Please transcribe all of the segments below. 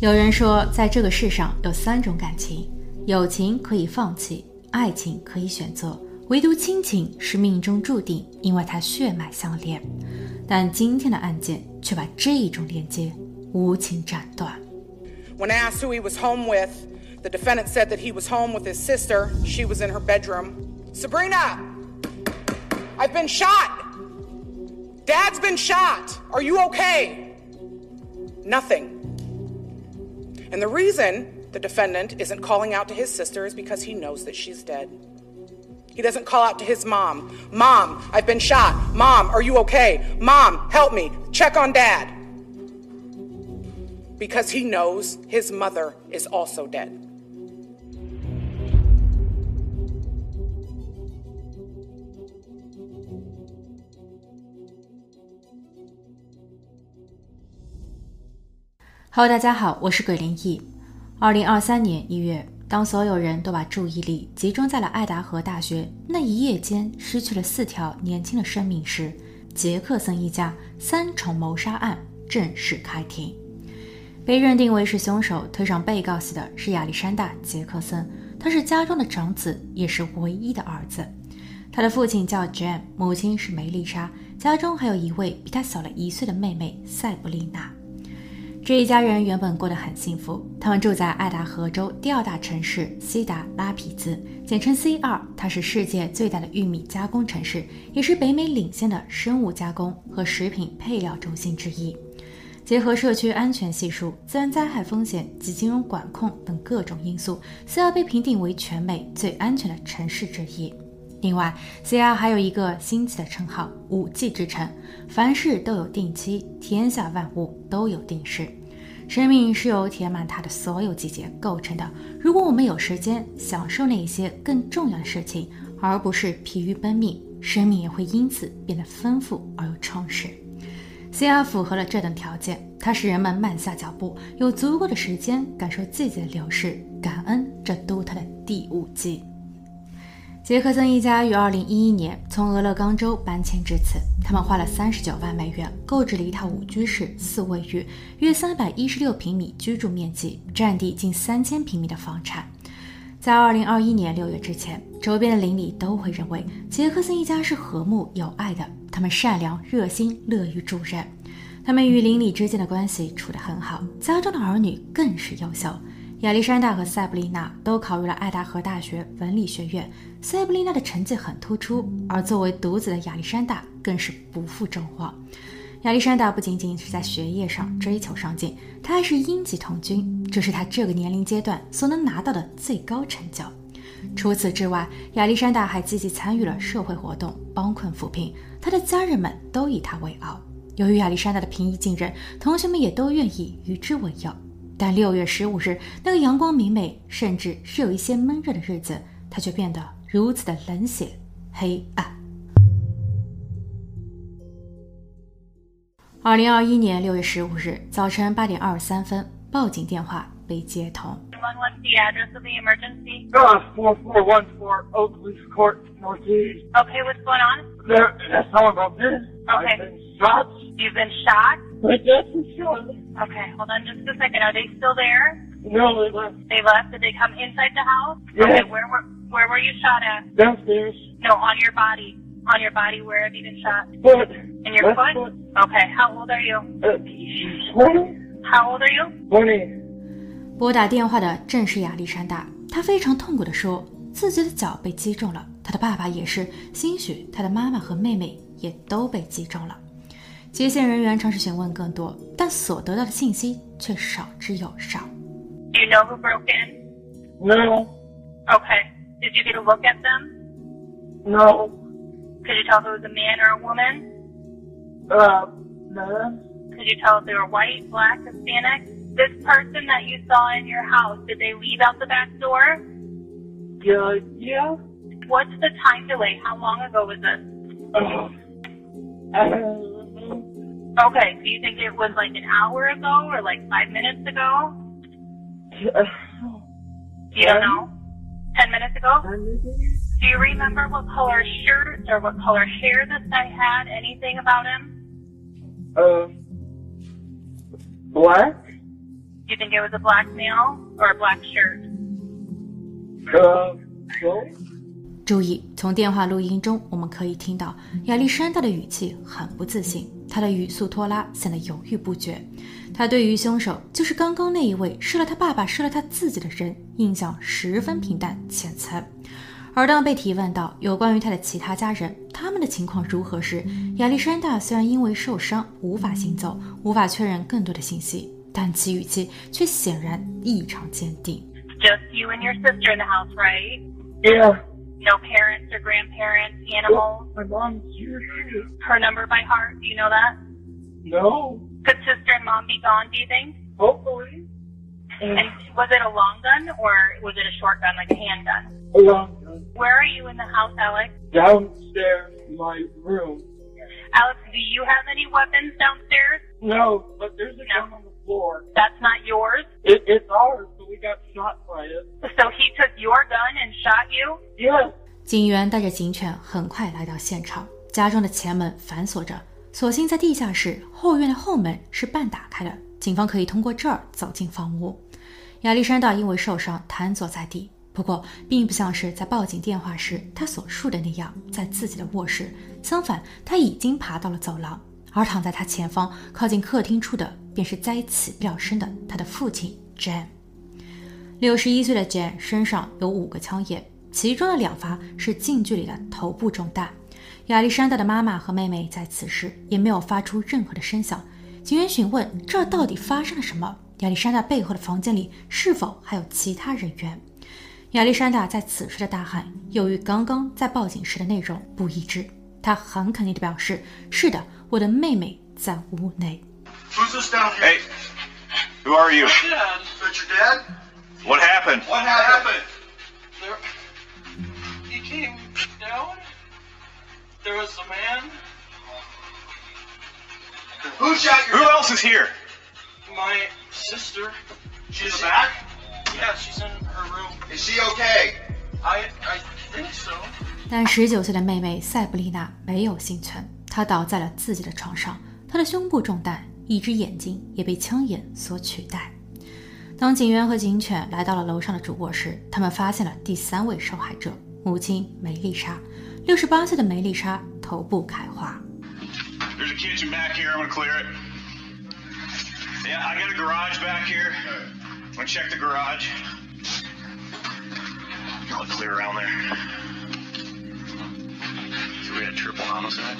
有人说，在这个世上有3种感情，友情可以放弃，爱情可以选择，唯独亲情是命中注定，因为它血脉相连。但今天的案件却把这一种连接无情斩断。When asked who he was home with, the defendant said that he was home with his sister. She was in her bedroom. Sabrina, I've been shot. Dad's been shot. Are you okay? Nothing.And the reason the defendant isn't calling out to his sister is because he knows that she's dead. He doesn't call out to his mom. Mom, I've been shot. Mom, are you okay? Mom, help me. Check on dad. Because he knows his mother is also dead. Hello， 大家好，我是鬼灵异。2023年1月，当所有人都把注意力集中在了爱达荷大学那一夜间失去了4条年轻的生命时，杰克森一家3重谋杀案正式开庭。被认定为是凶手推上被告席的是亚历山大·杰克森，他是家中的长子，也是唯一的儿子。他的父亲叫 Jan， 母亲是梅丽莎，家中还有一位比他小了1岁的妹妹塞布丽娜。这一家人原本过得很幸福，他们住在爱达荷州第2大城市西达拉皮兹，简称 C2， 它是世界最大的玉米加工城市，也是北美领先的生物加工和食品配料中心之一。结合社区安全系数、自然灾害风险及金融管控等各种因素， C2 被评定为全美最安全的城市之一。另外 ，C2 还有一个新奇的称号——5G 之城，凡事都有定期，天下万物都有定时。生命是由填满它的所有季节构成的。如果我们有时间享受那些更重要的事情，而不是疲于奔命，生命也会因此变得丰富而又充实。C2 符合了这等条件，它使人们慢下脚步，有足够的时间感受季节的流逝，感恩这都它的第5季。杰克森一家于2011年从俄勒冈州搬迁至此，他们花了$39万购置了一套5居室4卫浴，约316平米居住面积，占地近3000平米的房产。在2021年6月之前，周边的邻里都会认为杰克森一家是和睦有爱的，他们善良、热心、乐于助人，他们与邻里之间的关系处得很好，家中的儿女更是优秀。亚历山大和塞布丽娜都考入了爱达荷大学文理学院，塞布丽娜的成绩很突出，而作为独子的亚历山大更是不负众望。亚历山大不仅仅是在学业上追求上进，他还是英籍童军，这是他这个年龄阶段所能拿到的最高成就。除此之外，亚历山大还积极参与了社会活动，帮困扶贫，他的家人们都以他为傲。由于亚历山大的平易近人，同学们也都愿意与之为友。但6月15日那个阳光明媚甚至是有一些闷热的日子，它却变得如此的冷血黑暗。2021年6月15日早晨8点23分，报警电话被接通。What's the address of the emergency? 4414 Oak Leaf Court, Northeast. Okay, what's going on? There, someone got this. Okay. I've been shot. You've been shot? Yes, I'm shot. Okay, hold on just a second. Are they still there? No, they left. They left? Did they come inside the house? Yes. Okay, where were you shot at? Downstairs. No, on your body. On your body, where have you been shot? Foot. In your foot? Foot? Okay, how old are you? 20. How old are you? 20.拨打电话的正是亚历山大，他非常痛苦地说，自己的脚被击中了，他的爸爸也是，兴许他的妈妈和妹妹也都被击中了。接线人员尝试询问更多，但所得到的信息却少之又少。Do you know who broke in? No. Okay. Did you get a look at them? No. Could you tell if it was a man or a woman? No. Could you tell if they were white, black, Hispanic?This person that you saw in your house, did they leave out the back door? Yeah. What's the time delay? How long ago was this? I don't know. Okay, do you think it was like an hour ago or like 5 minutes ago? You don't know? 10 minutes ago? Do you remember what color shirt or what color hair this guy had? Anything about him? Black? Do you think it was a black male or a black shirt?注意，从电话录音中我们可以听到亚历山大的语气很不自信，他的语速拖拉，显得犹豫不决。他对于凶手，就是刚刚那一位杀了他爸爸、杀了他自己的人，印象十分平淡浅层。而当被提问到有关于他的其他家人，他们的情况如何时，亚历山大虽然因为受伤无法行走，无法确认更多的信息，但其语气却显然异常坚定。Just you and your sister in the house, right? Yeah. No parents or grandparents, animals? My mom's here. Her number by heart, do you know that? No. Could sister and mom be gone, do you think? Hopefully. And was it a long gun or was it a short gun, like a handgun? A long gun. Where are you in the house, Alex? Downstairs in my room. Alex, do you have any weapons downstairs? No, but there's a gun on the floor. That's not yours? It's ours.So he took your gun and shot you? Yes. 警员带着警犬很快来到现场，家中的前门反锁着，所幸在地下室后院的后门是半打开的，警方可以通过这儿走进房屋。亚历山大因为受伤瘫坐在地，不过并不像是在报警电话时他所述的那样在自己的卧室，相反他已经爬到了走廊，而躺在他前方靠近客厅处的便是灾起不了声的他的父亲 Jan。61岁的 Jan 身上有5个枪眼，其中的两发是近距离的头部中弹。亚历山大的妈妈和妹妹在此时也没有发出任何的声响。警员询问这到底发生了什么，亚历山大背后的房间里是否还有其他人员。亚历山大在此时的大喊由于刚刚在报警时的内容不一致，他很肯定地表示，是的，我的妹妹在屋内。Who's this down here? Hey, who are you? Is your dad?What happened? What happened? He came down. There was a man. Who shot your... Who else is here? My sister. She's in the back? Yeah, she's in her room. Is she okay? I think so. 但19岁的妹妹塞布丽娜没有幸存，她倒在了自己的床上，她的胸部中弹，一只眼睛也被枪眼所取代。当警员和警犬来到了楼上的主卧室，他们发现了第三位受害者，母亲梅丽莎。68岁的梅丽莎头部开花。There's a kitchen back here. I'm gonna clear it. Yeah, I got a garage back here. I'm gonna check the garage. I'll clear around there. So we had triple homicide.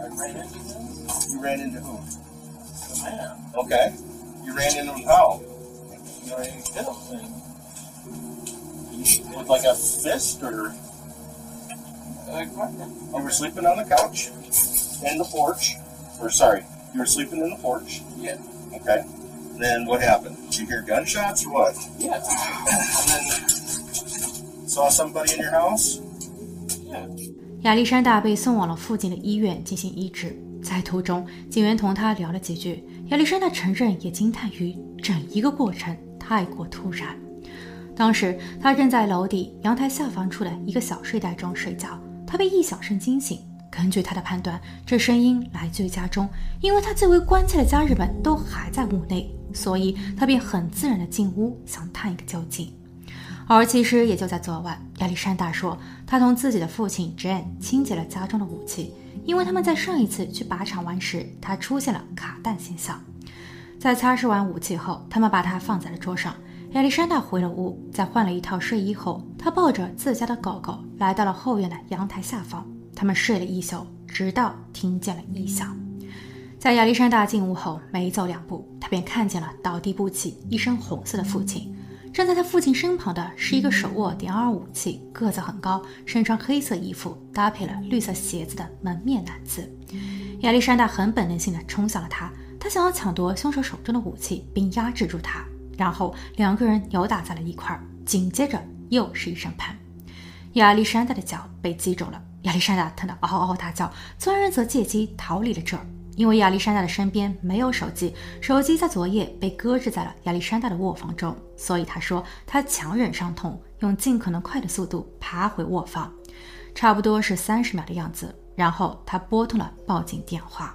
I ran into who? You ran into who?Yeah. Okay. You ran into him how? You ran into him. With like a fist or? You were sleeping on the couch in the porch. Or sorry, you were sleeping in the porch. Yeah. Okay. Then what happened? Did you hear gunshots or what? Yeah. And then saw somebody in your house? Yeah. 亚历山大被送往了附近的医院进行医治。在途中，警员同他聊了几句，亚历山大承认也惊叹于整一个过程太过突然。当时他正在楼底阳台下方处的一个小睡袋中睡觉，他被一响声惊醒。根据他的判断，这声音来自于家中，因为他最为关切的家人们都还在屋内，所以他便很自然地进屋想探一个究竟。而其实也就在昨晚，亚历山大说他同自己的父亲 Jan 清洁了家中的武器，因为他们在上一次去靶场玩时，他出现了卡弹现象。在擦拭完武器后，他们把它放在了桌上。亚历山大回了屋，在换了一套睡衣后，他抱着自家的狗狗来到了后院的阳台下方。他们睡了一宿，直到听见了异响。在亚历山大进屋后，没走两步，他便看见了倒地不起、一身红色的父亲。站在他父亲身旁的是一个手握.22武器、个子很高、身穿黑色衣服、搭配了绿色鞋子的门面男子。亚历山大很本能性地冲向了他，他想要抢夺凶手手中的武器并压制住他，然后两个人扭打在了一块，紧接着又是一声喷。亚历山大的脚被击中了，亚历山大疼得嗷嗷大叫，犯人则借机逃离了这儿。因为亚历山大的身边没有手机，手机在昨夜被搁置在了亚历山大的卧房中，所以他说他强忍伤痛，用尽可能快的速度爬回卧房，差不多是30秒的样子，然后他拨通了报警电话。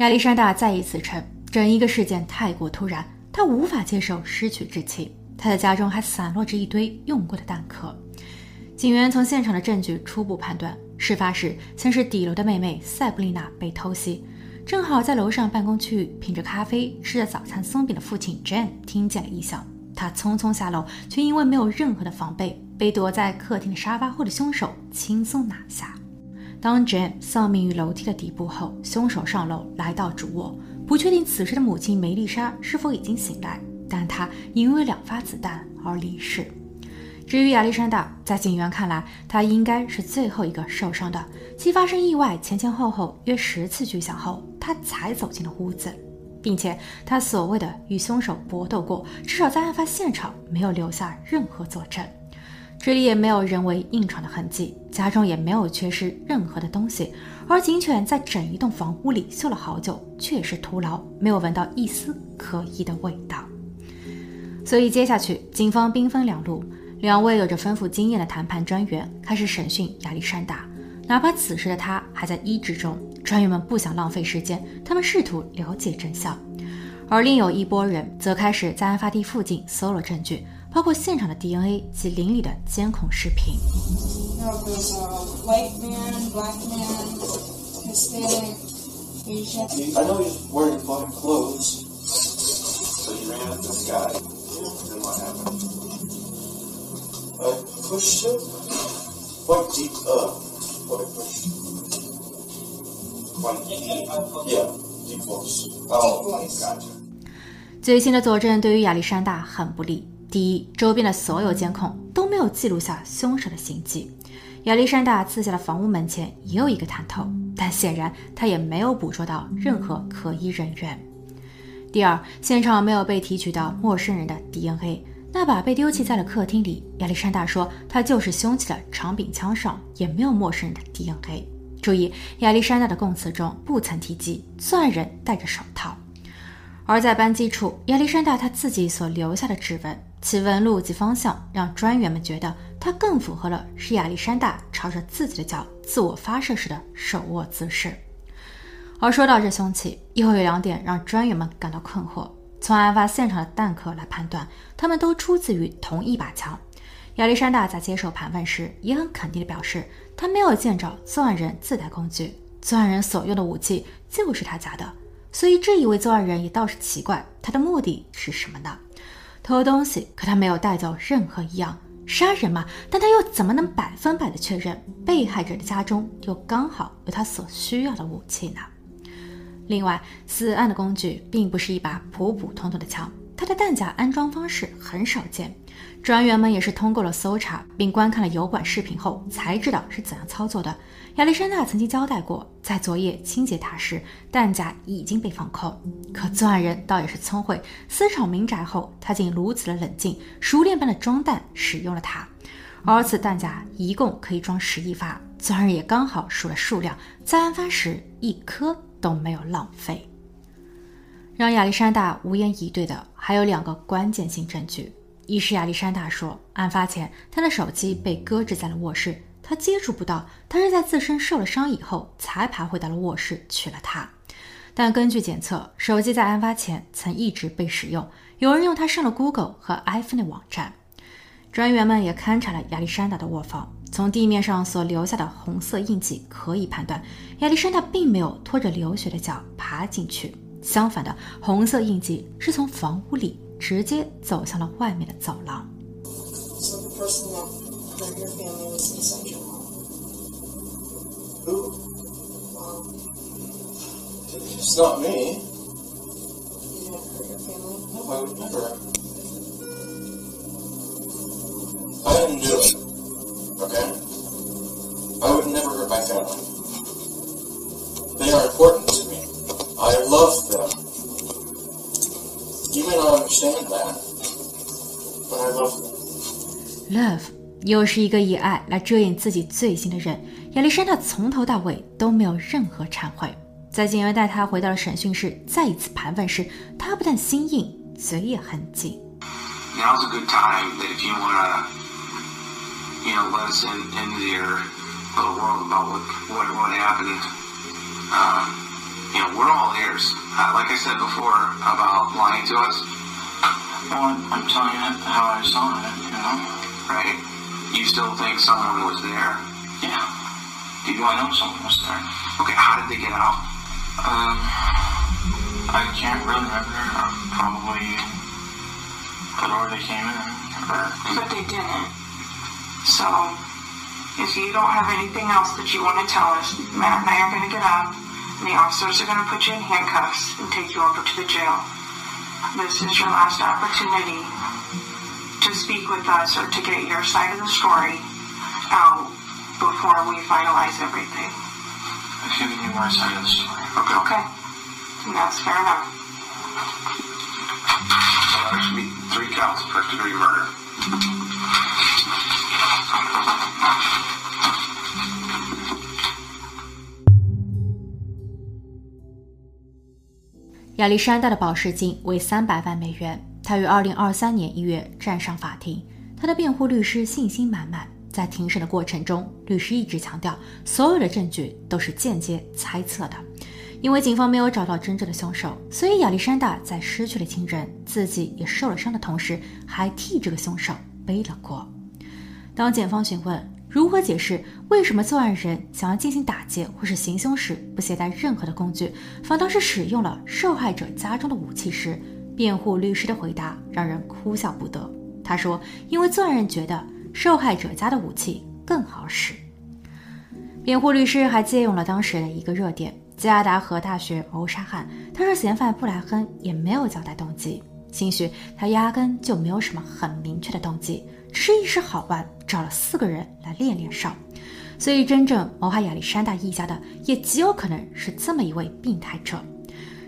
亚历山大再一次称，整一个事件太过突然，他无法接受失去至亲。他的家中还散落着一堆用过的弹壳。警员从现场的证据初步判断，事发时曾是底楼的妹妹塞布丽娜被偷袭，正好在楼上办公区域品着咖啡吃着早餐松饼的父亲 Jan 听见了异响，他匆匆下楼，却因为没有任何的防备，被躲在客厅的沙发后的凶手轻松拿下。当 Jan 丧命于楼梯的底部后，凶手上楼来到主卧，不确定此时的母亲梅丽莎是否已经醒来，但她因为2发子弹而离世。至于亚历山大，在警员看来，他应该是最后一个受伤的。其发生意外前后约10次巨响后，他才走进了屋子，并且他所谓的与凶手搏斗过，至少在案发现场没有留下任何佐证。这里也没有人为硬闯的痕迹，家中也没有缺失任何的东西，而警犬在整一栋房屋里嗅了好久，却是徒劳，没有闻到一丝可疑的味道。所以接下去警方兵分两路，两位有着丰富经验的谈判专员开始审讯亚历山大。哪怕此时的他还在医治中，专员们不想浪费时间，他们试图了解真相。而另有一拨人则开始在案发地附近搜罗证据，包括现场的 DNA 及邻里的监控视频。最新的佐证对于亚历山大很不利。第一，周边的所有监控都没有记录下凶手的行迹。亚历山大自家的房屋门前也有一个探头，但显然他也没有捕捉到任何可疑人员。第二，现场没有被提取到陌生人的 DNA， 那把被丢弃在了客厅里，亚历山大说他就是凶器的长柄枪上也没有陌生人的 DNA。 注意，亚历山大的供词中不曾提及作案人戴着手套。而在扳机处，亚历山大他自己所留下的指纹，其纹路及方向让专员们觉得他更符合了是亚历山大朝着自己的脚自我发射时的手握姿势。而说到这凶器，以后有2点让专员们感到困惑。从案发现场的弹壳来判断，他们都出自于同一把枪。亚历山大在接受盘问时也很肯定地表示，他没有见着作案人自带工具，作案人所用的武器就是他家的。所以这一位作案人也倒是奇怪，他的目的是什么呢？偷东西，可他没有带走任何一样。杀人嘛，但他又怎么能100%的确认被害者的家中又刚好有他所需要的武器呢？另外，此案的工具并不是一把普通的枪，它的弹夹安装方式很少见。专员们也是通过了搜查并观看了油管视频后才知道是怎样操作的。亚历山大曾经交代过，在昨夜清洁塔时弹夹已经被放空，可作案人倒也是聪慧，私闯民宅后他竟如此的冷静，熟练般的装弹使用了它。而此弹夹一共可以装11发，作案人也刚好数了数量，在案发时1颗都没有浪费。让亚历山大无言以对的还有2个关键性证据。一是亚历山大说，案发前他的手机被搁置在了卧室，他接触不到，他是在自身受了伤以后才爬回到了卧室取了它。但根据检测，手机在案发前曾一直被使用，有人用它上了 Google 和 iPhone 的网站。专员们也勘察了亚历山大的卧房，从地面上所留下的红色印记可以判断，亚历山大并没有拖着流血的脚爬进去，相反的，红色印记是从房屋里直接走向了外面的走廊。They are important to me. I love them. You may not understand that, but I love them. Love 又是一个以爱来遮掩自己罪行的人。亚历山大从头到尾都没有任何忏悔。在警员带他回到了审讯室，再一次盘问时，他不但心硬，嘴也很紧。Now's a good time that if you wanna, you know, let us into your little world about what happened. You know, we're all ears. Like I said before about lying to us. Well, I'm telling you how I saw it, you know? Right? You still think someone was there? Yeah. Do you know someone was there? Okay, how did they get out? I can't really remember. Probably the door they came in. But they didn't. So, if you don't have anything else that you want to tell us, Matt and I are going to get up, and the officers are going to put you in handcuffs and take you over to the jail. This is your last opportunity to speak with us or to get your side of the story out before we finalize everything. I've given you my side of the story. Okay. And that's fair enough. There should be 3 counts of first degree murder.亚历山大的保释金为300万美元，他于2023年1月站上法庭。他的辩护律师信心满满，在庭审的过程中，律师一直强调所有的证据都是间接猜测的。因为警方没有找到真正的凶手，所以亚历山大在失去了亲人，自己也受了伤的同时，还替这个凶手背了锅。当检方询问如何解释为什么作案人想要进行打劫或是行凶时不携带任何的工具，反倒是使用了受害者家中的武器时，辩护律师的回答让人哭笑不得。他说，因为作案人觉得受害者家的武器更好使。辩护律师还借用了当时的一个热点加拿大河大学谋杀案，他说嫌犯布莱恩也没有交代动机，兴许他压根就没有什么很明确的动机，只是一时好玩找了4个人来练练手，所以真正谋害亚历山大一家的也极有可能是这么一位病态者。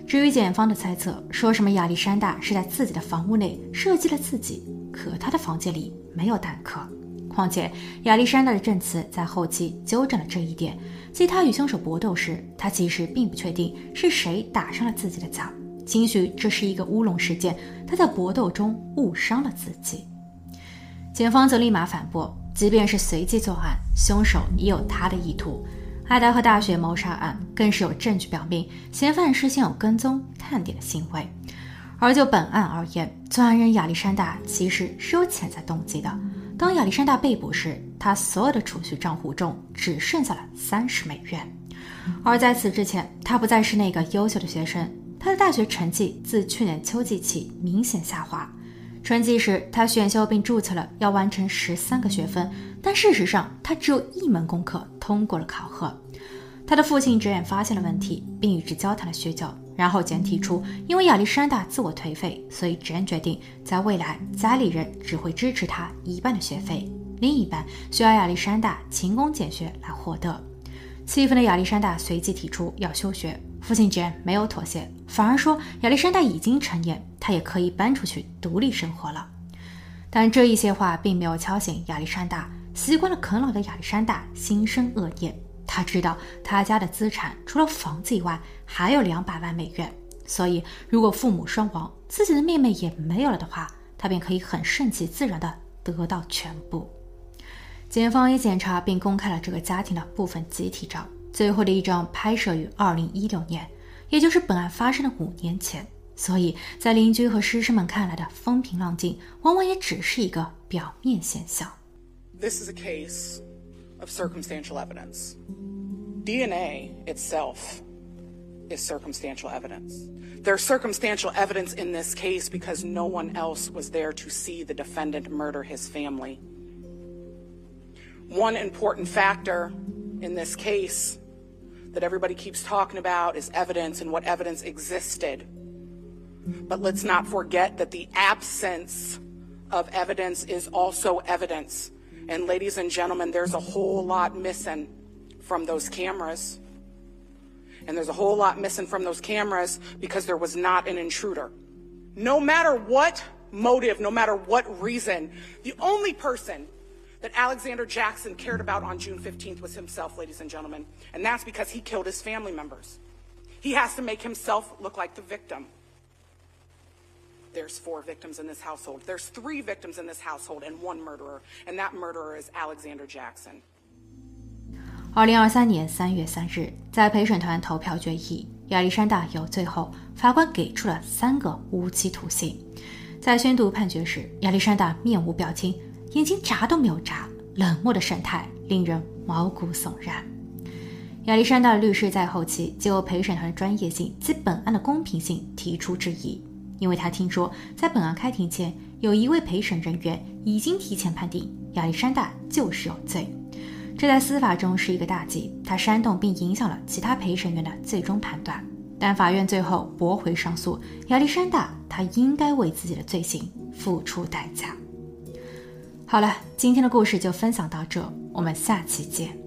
至于检方的猜测，说什么亚历山大是在自己的房屋内射击了自己，可他的房间里没有弹壳。况且亚历山大的证词在后期纠正了这一点，即他与凶手搏斗时，他其实并不确定是谁打伤了自己的脚，兴许这是一个乌龙事件，他在搏斗中误伤了自己。检方则立马反驳，即便是随机作案，凶手也有他的意图。爱达荷大学谋杀案更是有证据表明，嫌犯事先有跟踪探点的行为。而就本案而言，作案人亚历山大其实是有潜在动机的。当亚历山大被捕时，他所有的储蓄账户中只剩下了30美元。而在此之前，他不再是那个优秀的学生，他的大学成绩自去年秋季起明显下滑。春季时，他选修并注册了要完成13个学分，但事实上他只有一门功课通过了考核。他的父亲直眼发现了问题，并与之交谈了许久，然后简提出，因为亚历山大自我颓废，所以直眼决定在未来家里人只会支持他一半的学费，另一半需要亚历山大勤工俭学来获得。气愤的亚历山大随即提出要休学，父亲直没有妥协，反而说亚历山大已经成年，他也可以搬出去独立生活了。但这一些话并没有敲醒亚历山大，习惯了啃老的亚历山大心生恶念，他知道他家的资产除了房子以外还有200万美元，所以如果父母双亡，自己的妹妹也没有了的话，他便可以很顺其自然地得到全部。检方也检查并公开了这个家庭的部分集体照，最后的一张拍摄于2016年，也就是本案发生的5年前，所以在邻居和师生们看来的风平浪静，往往也只是一个表面现象。 This is a case of circumstantial evidence. DNA itself is circumstantial evidence. There's circumstantial evidence in this case because no one else was there to see the defendant murder his family. One important factor in this case that everybody keeps talking about is evidence and what evidence existed. But let's not forget that the absence of evidence is also evidence. And ladies and gentlemen, there's a whole lot missing from those cameras. and there's a whole lot missing from those cameras because there was not an intruder. No matter what motive, no matter what reason, the only person that Alexander Jackson cared about on June 15th was himself, ladies and gentlemen, and that's because he killed his family members. He has to make himself look like the victim. There's 4 victims in this household. There's 3 victims in this household and 1 murderer, and that murderer is Alexander Jackson. 2023年3月3日，在陪审团投票决议亚历山大有罪后，法官给出了3个无期徒刑。在宣读判决时，亚历山大面无表情，眼睛眨都没有眨，冷漠的神态令人毛骨悚然。亚历山大律师在后期就陪审团的专业性及本案的公平性提出质疑，因为他听说在本案开庭前，有一位陪审人员已经提前判定亚历山大就是有罪，这在司法中是一个大忌，他煽动并影响了其他陪审员的最终判断。但法院最后驳回上诉，亚历山大他应该为自己的罪行付出代价。好了，今天的故事就分享到这，我们下期见。